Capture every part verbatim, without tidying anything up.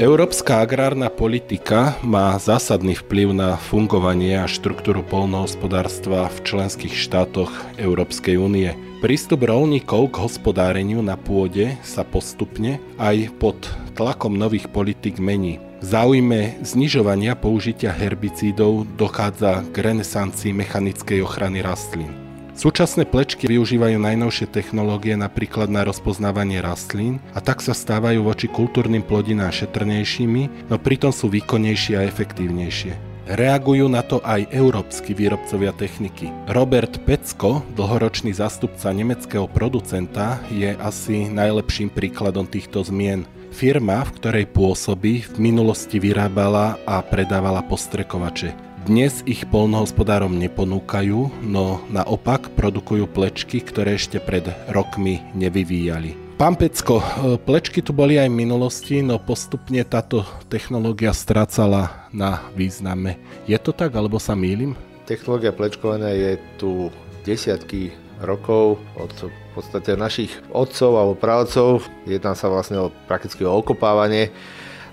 Európska agrárna politika má zásadný vplyv na fungovanie a štruktúru poľnohospodárstva v členských štátoch Európskej únie. Prístup roľníkov k hospodáreniu na pôde sa postupne aj pod tlakom nových politík mení. V záujme znižovania použitia herbicídov dochádza k renesancii mechanickej ochrany rastlín. Súčasné plečky využívajú najnovšie technológie napríklad na rozpoznávanie rastlín a tak sa stávajú voči kultúrnym plodinám šetrnejšími, no pritom sú výkonnejšie a efektívnejšie. Reagujú na to aj európski výrobcovia techniky. Róbert Pecko, dlhoročný zástupca nemeckého producenta, je asi najlepším príkladom týchto zmien. Firma, v ktorej pôsobí, v minulosti vyrábala a predávala postrekovače. Dnes ich poľnohospodárom neponúkajú, no naopak produkujú plečky, ktoré ešte pred rokmi nevyvíjali. Pán Pecko, plečky tu boli aj v minulosti, no postupne táto technológia strácala na význame. Je to tak, alebo sa mýlim? Technológia plečkovania je tu desiatky rokov od v podstate našich otcov alebo pravcov. Jedná sa vlastne o prakticky o okopávanie.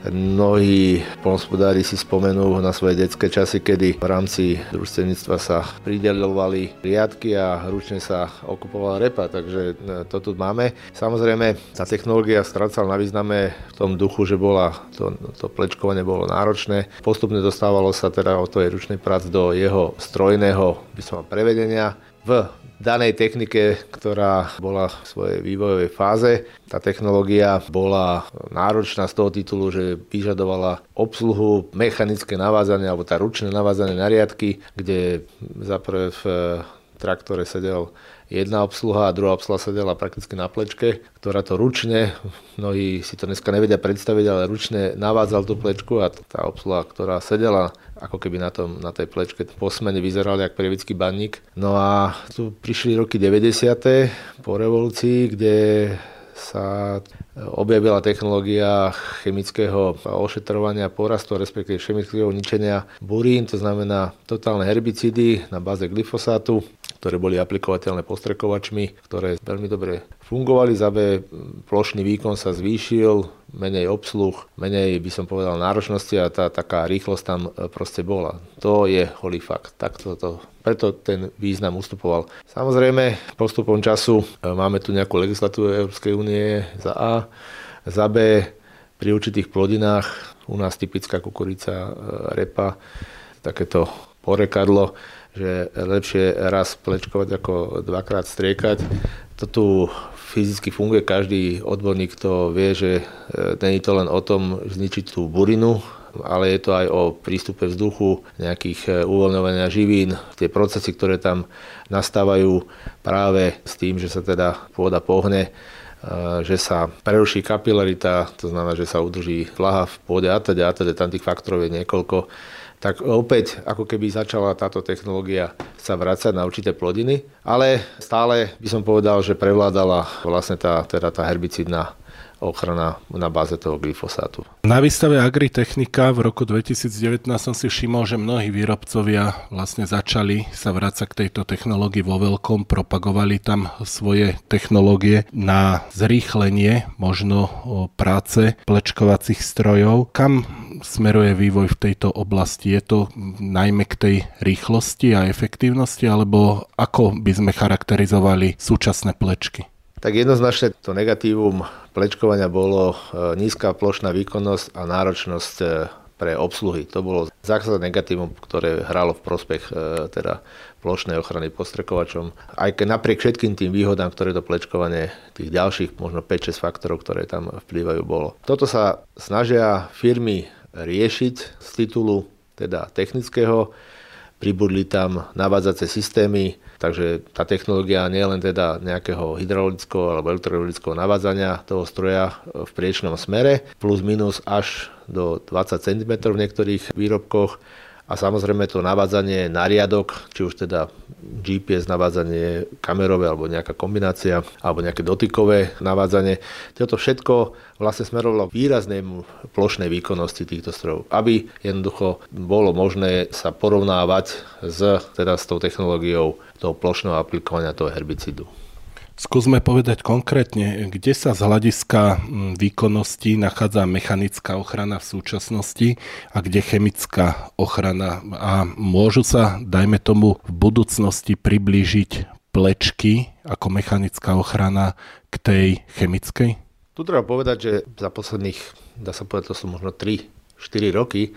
Mnohí poľnohospodári si spomenú na svoje detské časy, kedy v rámci družstevníctva sa prideľovali riadky a ručne sa okupovala repa, takže to tu máme. Samozrejme, tá technológia strácala na význame v tom duchu, že bola to, to plečkovanie bolo náročné. Postupne dostávalo sa teda od tej ručnej práce do jeho strojného by som mal, prevedenia. V danej technike, ktorá bola v svojej vývojovej fáze, tá technológia bola náročná z toho titulu, že vyžadovala obsluhu, mechanické navádzanie alebo tá ručné navádzanie na riadky, kde zaprvé v traktore sedel jedna obsluha a druhá obsluha sedela prakticky na plečke, ktorá to ručne, mnohí si to dneska nevedia predstaviť, ale ručne navádzal tú plečku a tá obsluha, ktorá sedela ako keby na, tom, na tej plečke, po smene vyzeral jak prievidský baník. No a tu prišli roky deväťdesiate po revolúcii, kde sa objavila technológia chemického ošetrovania porastu, respektíve chemického ničenia burín, to znamená totálne herbicídy na báze glyfosátu, ktoré boli aplikovateľné postrekovačmi, ktoré veľmi dobre fungovali, zabe plošný výkon sa zvýšil, menej obsluh, menej by som povedal náročnosti a tá taká rýchlosť tam proste bola. To je holý fakt. Takto to, preto ten význam ustupoval. Samozrejme, postupom času máme tu nejakú legislatívu Európskej únie za A, za B, pri určitých plodinách, u nás typická kukurica, repa, takéto porekadlo, že lepšie raz plečkovať ako dvakrát striekať. To tu fyzicky funguje, každý odborník to vie, že nie je to len o tom zničiť tú burinu, ale je to aj o prístupe vzduchu, nejakých uvoľňovania živín, tie procesy, ktoré tam nastávajú práve s tým, že sa teda pôda pohne, že sa preruší kapilarita, to znamená, že sa udrží vlaha v pôde a teda, a teda tam tých faktorov je niekoľko. Tak opäť ako keby začala táto technológia sa vracať na určité plodiny, ale stále by som povedal, že prevládala vlastne tá, teda tá herbicídna ochrana na báze toho glyfosátu. Na výstave Agritechnika v roku dvetisíc devätnásť som si všimol, že mnohí výrobcovia vlastne začali sa vrácať k tejto technológii vo veľkom, propagovali tam svoje technológie na zrýchlenie možno práce plečkovacích strojov. Kam smeruje vývoj v tejto oblasti? Je to najmä k tej rýchlosti a efektívnosti, alebo ako by sme charakterizovali súčasné plečky? Tak jednoznačne to negatívum plečkovania bolo nízka plošná výkonnosť a náročnosť pre obsluhy. To bolo zásadné negatívum, ktoré hralo v prospech teda plošnej ochrany postrekovačom. Aj keď napriek všetkým tým výhodám, ktoré to plečkovanie tých ďalších možno päť šesť faktorov, ktoré tam vplývajú, bolo. Toto sa snažia firmy riešiť z titulu teda technického. Pribudli tam navádzacie systémy, takže tá technológia nie len teda nejakého hydraulického alebo elektrohydraulického navádzania toho stroja v priečnom smere, plus minus až do dvadsať centimetrov v niektorých výrobkoch a samozrejme to navádzanie na riadok, či už teda gé pé es navádzanie kamerové alebo nejaká kombinácia alebo nejaké dotykové navádzanie. Toto všetko vlastne smerovalo k výraznému plošnej výkonnosti týchto strojov, aby jednoducho bolo možné sa porovnávať s, teda s tou technológiou toho plošného aplikovania toho herbicídu. Skúsme povedať konkrétne, kde sa z hľadiska výkonnosti nachádza mechanická ochrana v súčasnosti a kde chemická ochrana. A môžu sa, dajme tomu, v budúcnosti priblížiť plečky ako mechanická ochrana k tej chemickej? Tu treba povedať, že za posledných, dá sa povedať, to sú možno tri štyri roky,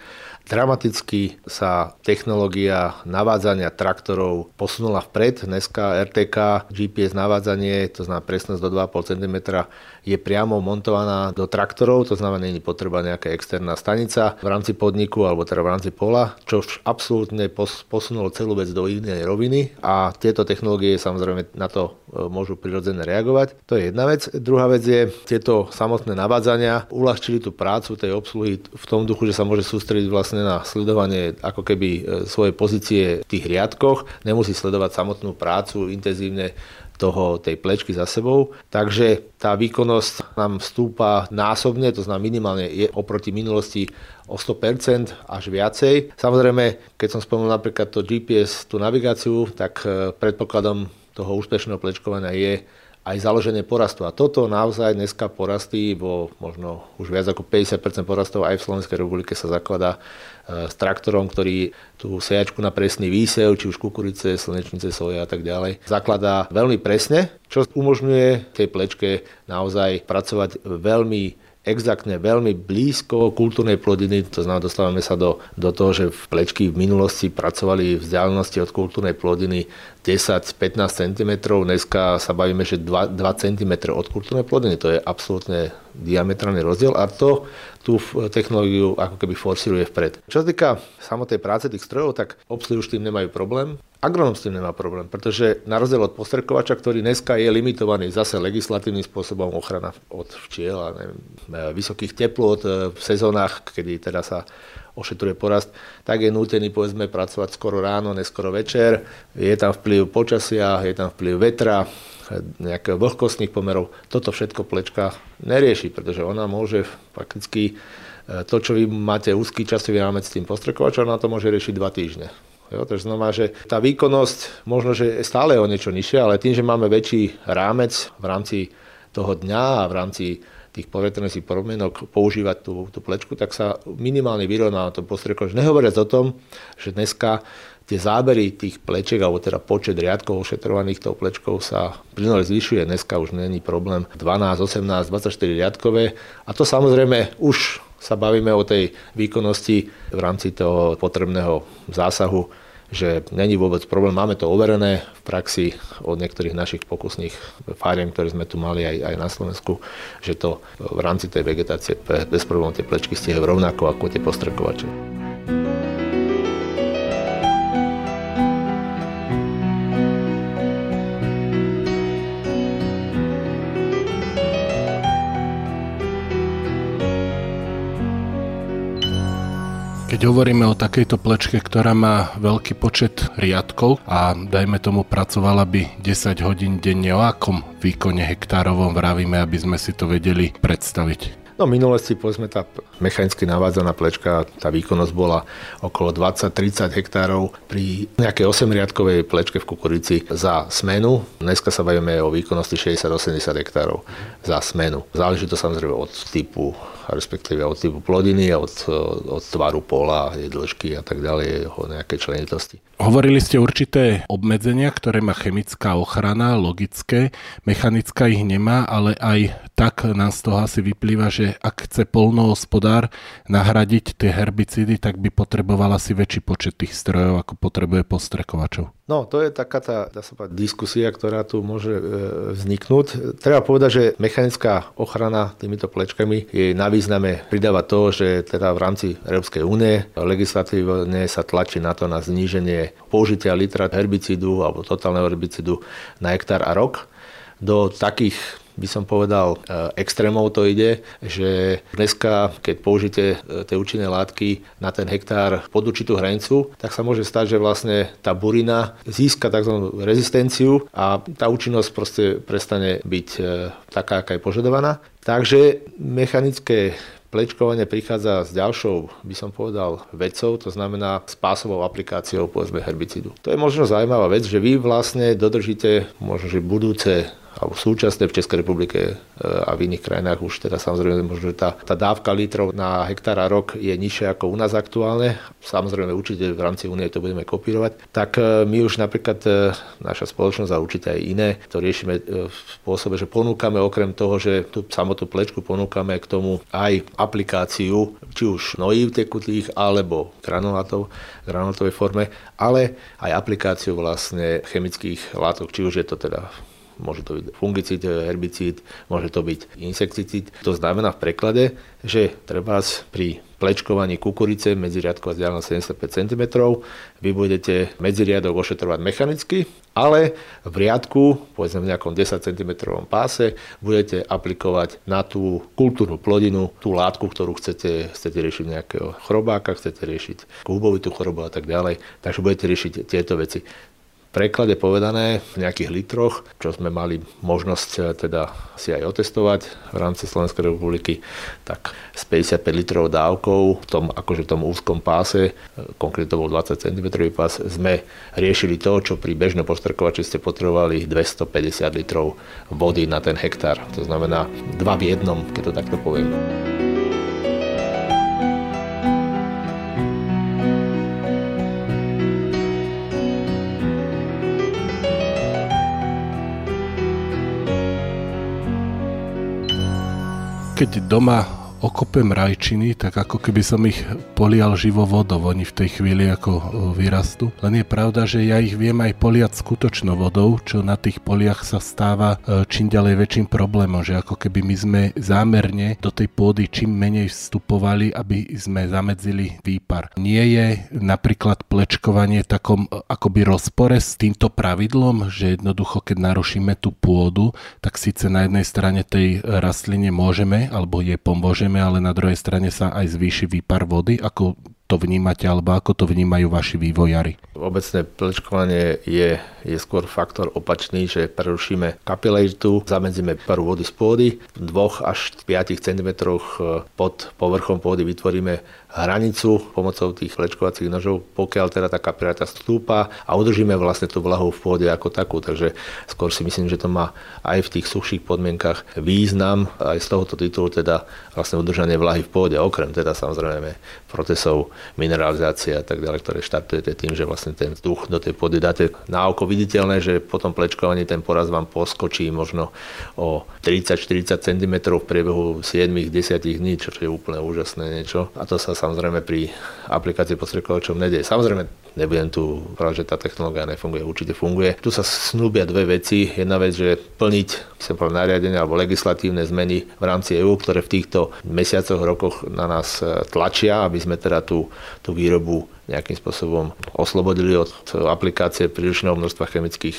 dramaticky sa technológia navádzania traktorov posunula vpred. Dneska er té ká gé pé es navádzanie, to znamená presnosť do dva a pol centimetra, je priamo montovaná do traktorov, to znamená, nie je potreba nejaká externá stanica v rámci podniku alebo teda v rámci pola, čo absolútne posunulo celú vec do inej roviny a tieto technológie samozrejme na to môžu prirodzene reagovať. To je jedna vec. Druhá vec je, tieto samotné navádzania uľahčili tú prácu tej obsluhy v tom duchu, že sa môže sústrediť vlastne na sledovanie ako keby svojej pozície v tých riadkoch, nemusí sledovať samotnú prácu intenzívne toho, tej plečky za sebou. Takže tá výkonnosť nám vstúpa násobne, to znamená minimálne je oproti minulosti o sto percent až viacej. Samozrejme, keď som spomenul napríklad to gé pé es, tú navigáciu, tak predpokladom toho úspešného plečkovania je aj založenie porastu. A toto naozaj dneska porastí, bo možno už viac ako päťdesiat percent porastov aj v Slovenskej republike sa zakladá s traktorom, ktorý tú sejačku na presný výsev, či už kukurice, slnečnice, soja a tak ďalej, zakladá veľmi presne, čo umožňuje tej plečke naozaj pracovať veľmi exaktne, veľmi blízko kultúrnej plodiny, to znamená, dostávame sa do, do toho, že v plečky v minulosti pracovali v vzdialenosti od kultúrnej plodiny desať až pätnásť centimetrov, dneska sa bavíme, že dva centimetre od kultúrnej plodiny, to je absolútne diametrálny rozdiel a to tú technológiu ako keby forsíruje vpred. Čo sa týka samotnej práce tých strojov, tak obsluhy už tým nemajú problém. Agronóm s tým nemá problém, pretože na rozdiel od postrkovača, ktorý dneska je limitovaný zase legislatívnym spôsobom ochrana od včiel a neviem, vysokých teplôt v sezónach, kedy teda sa ošetruje porast, tak je nútený povedzme pracovať skoro ráno, neskoro večer, je tam vplyv počasia, je tam vplyv vetra, nejakých vlhkostných pomerov. Toto všetko plečka nerieši, pretože ona môže fakticky to, čo vy máte úzky časový rámec s tým postrkovačom, ona to môže riešiť dva týždne. Jo, to znamená, že tá výkonnosť možno, že je stále o niečo nižšia, ale tým, že máme väčší rámec v rámci toho dňa a v rámci tých povetrených podmienok používať tú, tú plečku, tak sa minimálne vyrovná na tom postrieku. Nehovoriac o tom, že dneska tie zábery tých plečiek, alebo teda počet riadkov ošetrovaných tou plečkou sa priznali zvyšuje. Dneska už není problém dvanásť, osemnásť, dvadsaťštyri riadkové a to samozrejme už sa bavíme o tej výkonnosti v rámci toho potrebného zásahu, že není vôbec problém. Máme to overené v praxi od niektorých našich pokusných fáriem, ktoré sme tu mali aj, aj na Slovensku, že to v rámci tej vegetácie bez problémov tie plečky stihajú rovnako ako tie postrkovače. Keď hovoríme o takejto plečke, ktorá má veľký počet riadkov a dajme tomu pracovala by desať hodín denne, o akom výkone hektárovom vravíme, aby sme si to vedeli predstaviť? No v minulosti povedzme tá mechanicky navádzaná plečka, tá výkonnosť bola okolo dvadsať tridsať hektárov pri nejakej osemriadkovej plečke v kukurici za smenu. Dneska sa bavíme o výkonnosti šesťdesiat osemdesiat hektárov za smenu. Záleží to samozrejme od typu respektíve od typu plodiny, od, od tvaru pola, dĺžky a tak ďalej, jeho nejaké členitosti. Hovorili ste určité obmedzenia, ktoré má chemická ochrana, logické, mechanická ich nemá, ale aj tak nás toho asi vyplýva, že ak chce poľnohospodár nahradiť tie herbicídy, tak by potreboval asi väčší počet tých strojov, ako potrebuje postrkovačov. No, to je taká tá, dá sa povedať, diskusia, ktorá tu môže e, vzniknúť. Treba povedať, že mechanická ochrana týmito plečkami je na význame pridáva to, že teda v rámci Európskej únie legislatívne sa tlačí na to na zníženie použitia litra herbicídu alebo totálneho herbicídu na hektár a rok. Do takých, by som povedal, extrémov to ide, že dneska, keď použite tie účinné látky na ten hektár pod určitú hranicu, tak sa môže stať, že vlastne tá burina získa takzvanú rezistenciu a tá účinnosť proste prestane byť taká, aká je požadovaná. Takže mechanické plečkovanie prichádza s ďalšou, by som povedal, vecou, to znamená spásovou aplikáciou povedzme herbicídu. To je možno zaujímavá vec, že vy vlastne dodržíte možno, že budúce alebo súčasne v Českej republike a v iných krajinách už teda samozrejme možno, že tá, tá dávka litrov na hektár a rok je nižšia ako u nás aktuálne. Samozrejme určite v rámci únie to budeme kopírovať. Tak my už napríklad, naša spoločnosť a určite aj iné, to riešime v spôsobe, že ponúkame okrem toho, že tú samotnú plečku ponúkame k tomu aj aplikáciu, či už hnojív tekutých alebo granulátov, granulátovej forme, ale aj aplikáciu vlastne chemických látok, či už je to teda, môže to byť fungicid, herbicid, môže to byť insekticid. To znamená v preklade, že treba pri plečkovaní kukurice medziriadková vzdialenosť sedemdesiatpäť centimetrov. Vy budete medziriadok ošetrovať mechanicky, ale v riadku, povedzme v nejakom desať centimetrov páse, budete aplikovať na tú kultúrnu plodinu, tú látku, ktorú chcete, chcete riešiť nejakého chrobáka, chcete riešiť húbovitú chorobu a tak ďalej. Takže budete riešiť tieto veci. V preklade povedané v nejakých litroch, čo sme mali možnosť teda si aj otestovať v rámci Slovenskej republiky, tak z päťdesiatpäť litrov dávkov v tom, akože v tom úzkom páse, konkrétne to bol dvadsať centimetrov pás, sme riešili to, čo pri bežnom postrkovači ste potrebovali dvestopäťdesiat litrov vody na ten hektár. To znamená dva v jednom, keď to takto poviem. Keď doma okopem rajčiny, tak ako keby som ich polial živo vodou, oni v tej chvíli ako vyrastú. Len je pravda, že ja ich viem aj poliať skutočnou vodou, čo na tých poliach sa stáva čím ďalej väčším problémom, že ako keby my sme zámerne do tej pôdy čím menej vstupovali, aby sme zamedzili výpar. Nie je napríklad plečkovanie takom akoby rozpore s týmto pravidlom, že jednoducho keď narušíme tú pôdu, tak síce na jednej strane tej rastline môžeme, alebo jej pomôžeme, Môžeme, ale na druhej strane sa aj zvýši výpar vody, ako to vnímate, alebo ako to vnímajú vaši vývojári. Obecné plečkovanie je, je skôr faktor opačný, že prerušíme kapilaritu, zamedzíme výparu vody z pôdy, dva až päť centimetrov pod povrchom pôdy vytvoríme hranicu pomocou tých plečkovacích nožov, pokiaľ teda tá kapilárita stúpa a udržíme vlastne tú vlahu v pôde ako takú. Takže skôr si myslím, že to má aj v tých suchších podmienkach význam aj z tohoto titulu teda vlastne udržanie vlahy v pôde, okrem teda samozrejme procesov mineralizácie a tak ďalej, ktoré štartujete tým, že vlastne ten vzduch do tej pôdy dáte na oko viditeľné, že po tom plečkovaní ten poraz vám poskočí možno o tridsať až štyridsať centimetrov v priebehu sedem až desať dní, čo je úplne úžasné niečo. A to sa samozrejme pri aplikácii postrkovačom nedieje. Samozrejme, nebudem tu pravať, že tá technológia nefunguje, určite funguje. Tu sa snúbia dve veci. Jedna vec, že plniť nariadenia alebo legislatívne zmeny v rámci é ú, ktoré v týchto mesiacoch, rokoch na nás tlačia, aby sme teda tú, tú výrobu nejakým spôsobom oslobodili od aplikácie prílišného množstva chemických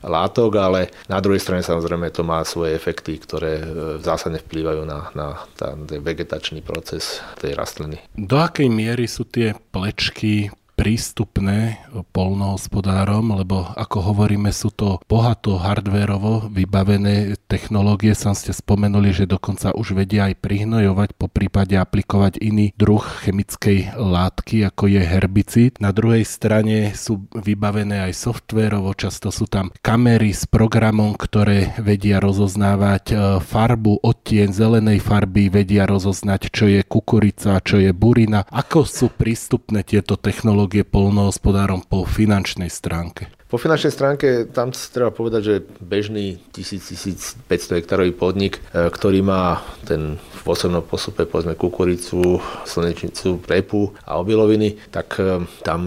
látok, ale na druhej strane samozrejme to má svoje efekty, ktoré zásadne vplývajú na, na ten vegetačný proces tej rastliny. Do akej miery sú tie plečky prístupné poľnohospodárom, lebo ako hovoríme, sú to bohato hardvérovo vybavené technológie. Sam ste spomenuli, že dokonca už vedia aj prihnojovať, po prípade aplikovať iný druh chemickej látky, ako je herbicid. Na druhej strane sú vybavené aj softvérovo, často sú tam kamery s programom, ktoré vedia rozoznávať farbu, odtieň zelenej farby, vedia rozoznať, čo je kukurica, čo je burina. Ako sú prístupné tieto technológie je poľnohospodárom po finančnej stránke? Po finančnej stránke tam treba povedať, že bežný tisíc až tisícpäťsto hektárový podnik, ktorý má ten v posebnom postupe povedzme kukuricu, slnečnicu, repu a obiloviny, tak tam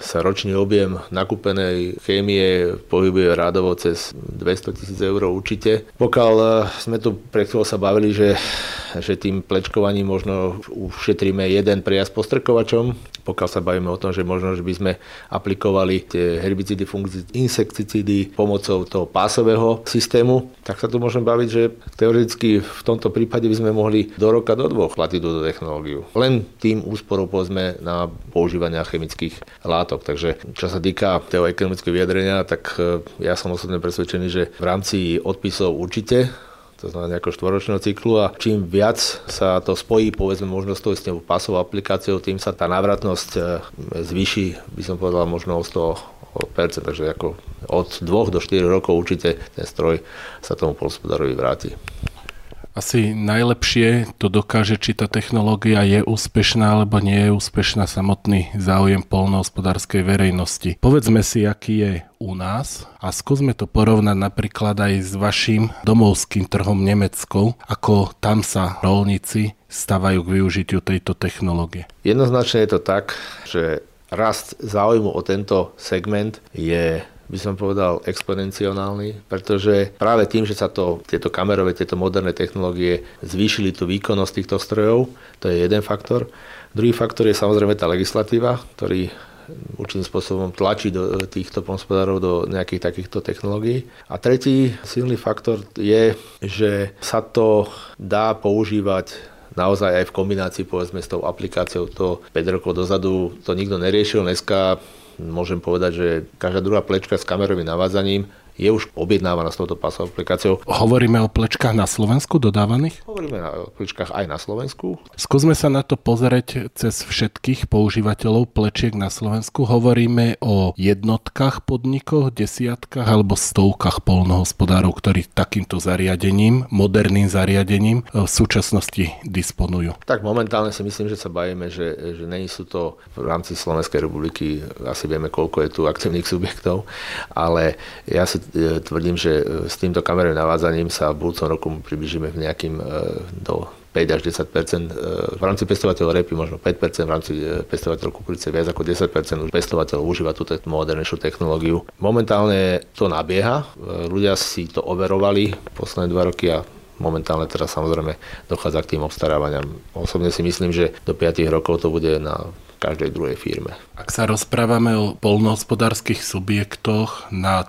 sa ročný objem nakúpenej chémie pohybuje rádovo cez dvestotisíc eur určite. Pokiaľ sme tu pred chvíľou sa bavili, že, že tým plečkovaním možno ušetríme jeden prejazd postrkovačom, pokiaľ sa bavíme o tom, že možno že by sme aplikovali tie herbicídy, fungicídy, insekticídy pomocou toho pásového systému, tak sa tu môžeme baviť, že teoreticky v tomto prípade by sme mohli do roka, do dvoch platiť túto technológiu. Len tým úsporou povedzme na používania chemických látov. Takže čo sa týka toho ekonomického vyjadrenia, tak ja som osobne presvedčený, že v rámci odpisov určite, to znamená nejakého štvoročného cyklu, a čím viac sa to spojí, povedzme možno s tou pásovou aplikáciou, tým sa tá návratnosť zvýši, by som povedal, možno o 100 percent, takže ako od dvoch do štyroch rokov určite ten stroj sa tomu poľnohospodárovi vráti. Asi najlepšie to dokáže, či tá technológia je úspešná alebo nie je úspešná, samotný záujem poľnohospodárskej verejnosti. Povedzme si, aký je u nás a skúsme to porovnať napríklad aj s vašim domovským trhom Nemeckou, ako tam sa rolníci stavajú k využitiu tejto technológie. Jednoznačne je to tak, že rast záujmu o tento segment je, by som povedal, exponenciálny, pretože práve tým, že sa to, tieto kamerové, tieto moderné technológie zvýšili tú výkonnosť týchto strojov, to je jeden faktor. Druhý faktor je samozrejme tá legislatíva, ktorý určitým spôsobom tlačí do týchto poľnohospodárov do nejakých takýchto technológií. A tretí silný faktor je, že sa to dá používať naozaj aj v kombinácii povedzme s tou aplikáciou. To päť rokov dozadu to nikto neriešil, dneska môžem povedať, že každá druhá plečka s kamerovým navádzaním je už objednávaná s touto pásovou aplikáciou. Hovoríme o plečkách na Slovensku dodávaných? Hovoríme o plečkách aj na Slovensku. Skúsme sa na to pozrieť cez všetkých používateľov plečiek na Slovensku. Hovoríme o jednotkách podnikov, desiatkách alebo stovkách poľnohospodárov, ktorí takýmto zariadením, moderným zariadením v súčasnosti disponujú. Tak momentálne si myslím, že sa bavíme, že, že nie sú to v rámci Slovenskej republiky, asi vieme, koľko je tu aktívnych subjektov, ale ja si tvrdím, že s týmto kamerovým navádzaním sa v budúcom roku približíme v nejakým do päť až desať percent. V rámci pestovateľov repy možno päť percent, v rámci pestovateľov kukurice viac ako desať percent už pestovateľov užíva túto modernejšiu technológiu. Momentálne to nabieha, ľudia si to overovali posledné dva roky a momentálne teraz samozrejme dochádza k tým obstarávaniam. Osobne si myslím, že do päť rokov to bude na každej druhej firme. Ak sa rozprávame o poľnohospodárskych subjektoch nad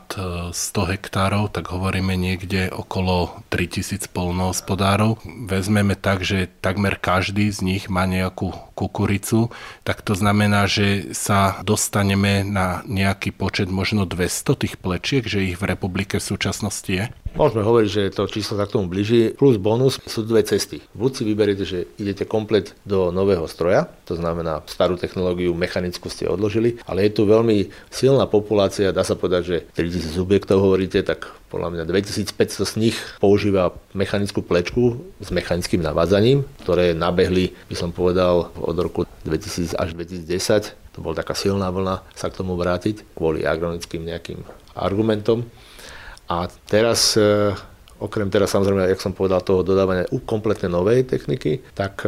sto hektárov, tak hovoríme niekde okolo tritisíc poľnohospodárov. Vezmeme tak, že takmer každý z nich má nejakú kukuricu, tak to znamená, že sa dostaneme na nejaký počet možno dvesto tých plečiek, že ich v republike v súčasnosti je. Môžeme hovoriť, že to číslo sa k tomu blíži. Plus bonus sú dve cesty. Buď si vyberiete, že idete komplet do nového stroja, to znamená starú technológiu mechanickú ste odložili, ale je tu veľmi silná populácia, dá sa povedať, že tritisíc subjektov hovoríte, tak podľa mňa dvetisícpäťsto z nich používa mechanickú plečku s mechanickým navádzaním, ktoré nabehli, by som povedal, od roku dvetisíc až dvetisícdesať. To bola taká silná vlna sa k tomu vrátiť kvôli agronomickým nejakým argumentom. A teraz, okrem teraz samozrejme, jak som povedal, toho dodávania kompletne novej techniky, tak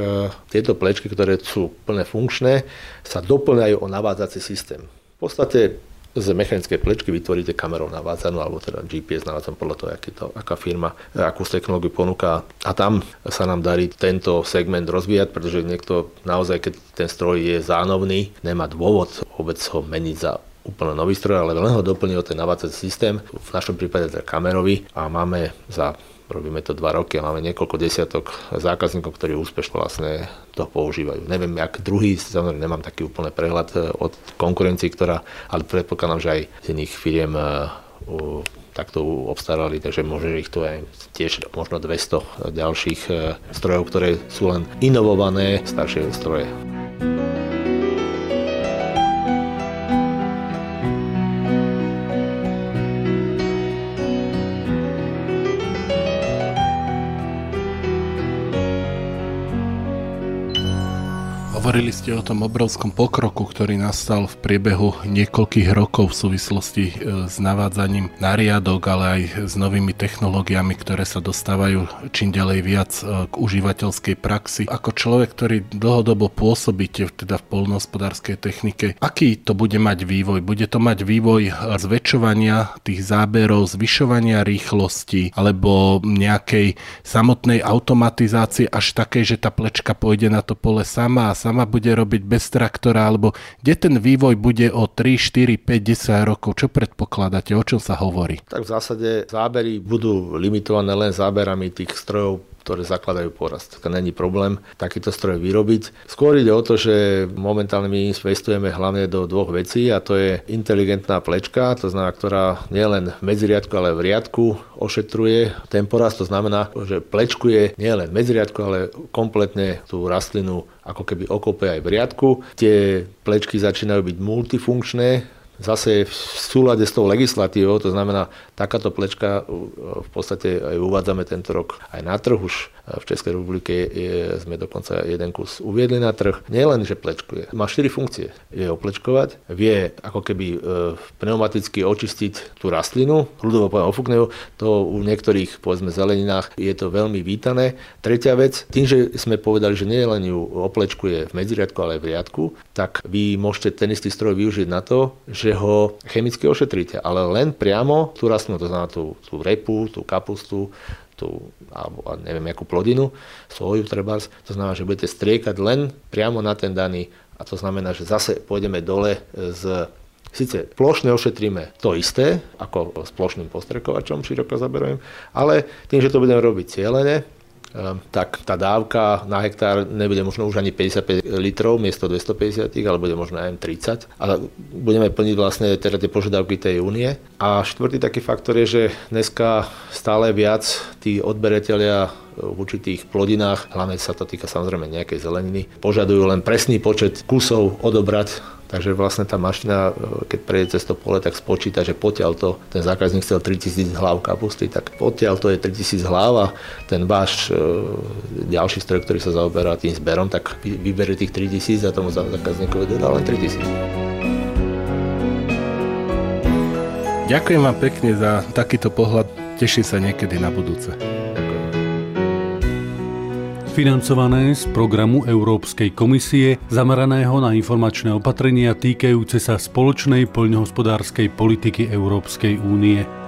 tieto plečky, ktoré sú plne funkčné, sa doplňajú o navádzací systém. V podstate z mechanickej plečky vytvoríte kamerou navádzanú, alebo teda gé pé es navádzanú podľa toho, aký to, aká firma, akú technológiu ponúka. A tam sa nám darí tento segment rozvíjať, pretože niekto naozaj, keď ten stroj je zánovný, nemá dôvod vôbec ho meniť za úplne nový stroj, ale len ho doplnil ten navádzací systém, v našom prípade teda kamerový, a máme za, robíme to dva roky a máme niekoľko desiatok zákazníkov, ktorí úspešne vlastne to používajú. Neviem, ak druhý, samozrejme nemám taký úplne prehľad od konkurencií, ktorá, ale predpokladám, že aj z iných firiem uh, takto obstarali, takže možno ich tu aj tiež možno dvesto ďalších uh, strojov, ktoré sú len inovované staršie stroje. Hovorili ste o tom obrovskom pokroku, ktorý nastal v priebehu niekoľkých rokov v súvislosti s navádzaním nariadok, ale aj s novými technológiami, ktoré sa dostávajú čím ďalej viac k užívateľskej praxi. Ako človek, ktorý dlhodobo pôsobíte teda v poľnohospodárskej technike, aký to bude mať vývoj? Bude to mať vývoj zväčšovania tých záberov, zvyšovania rýchlosti alebo nejakej samotnej automatizácie až takej, že tá plečka pôjde na to pole sama a sama sama bude robiť bez traktora, alebo kde ten vývoj bude o tri, štyri, päť, desať rokov? Čo predpokladáte? O čom sa hovorí? Tak v zásade zábery budú limitované len záberami tých strojov, ktoré zakladajú porast. Není problém takýto stroj vyrobiť. Skôr ide o to, že momentálne my investujeme hlavne do dvoch vecí, a to je inteligentná plečka, to znamená, ktorá nielen v medziriadku, ale v riadku ošetruje ten porast. To znamená, že plečkuje nielen v medziriadku, ale kompletne tú rastlinu ako keby okope aj v riadku. Tie plečky začínajú byť multifunkčné, zase v súlade s tou legislatívou, to znamená, takáto plečka v podstate aj uvádzame tento rok aj na trh, už v Českej republike je, sme dokonca jeden kus uviedli na trh. Nie len, že plečkuje, má štyri funkcie. Vie oplečkovať, vie ako keby pneumaticky očistiť tú rastlinu, ľudovo poviem ofúkne ju, to u niektorých, povedzme, zeleninách je to veľmi vítané. Tretia vec, tým, že sme povedali, že nie len ju oplečkuje v medziriadku, ale aj v riadku, tak vy môžete ten istý stroj využiť na to, že ho chemicky ošetríte, ale len priamo tú rastlinu, to znamená tú, tú repu, tú kapustu, tú, alebo neviem, jakú plodinu, soju trebárs, to znamená, že budete striekať len priamo na ten daný, a to znamená, že zase pôjdeme dole z... Sice plošne ošetríme to isté, ako s plošným postrekovačom, široko zaberujem, ale tým, že to budeme robiť cielene, tak tá dávka na hektár nebude možno už ani päťdesiatpäť litrov miesto dvestopäťdesiat, ale bude možno aj tridsať. A budeme plniť vlastne teda tie požiadavky tej únie. A štvrtý taký faktor je, že dneska stále viac tí odberatelia v určitých plodinách, hlavne sa to týka samozrejme nejakej zeleniny, požadujú len presný počet kusov odobrať. Takže vlastne tá mašina, keď prejde cez to pole, tak spočíta, že potiaľ to, ten zákazník chcel tritisíc hlav kapusty, tak potiaľ to je tritisíc hlav a ten váš e, ďalší stroj, ktorý sa zaoberá tým zberom, tak vyberie tých tritisíc a tomu zákazníkovi dodá len tritisíc. Ďakujem vám pekne za takýto pohľad. Teším sa niekedy na budúce. Financované z programu Európskej komisie zameraného na informačné opatrenia týkajúce sa spoločnej poľnohospodárskej politiky Európskej únie.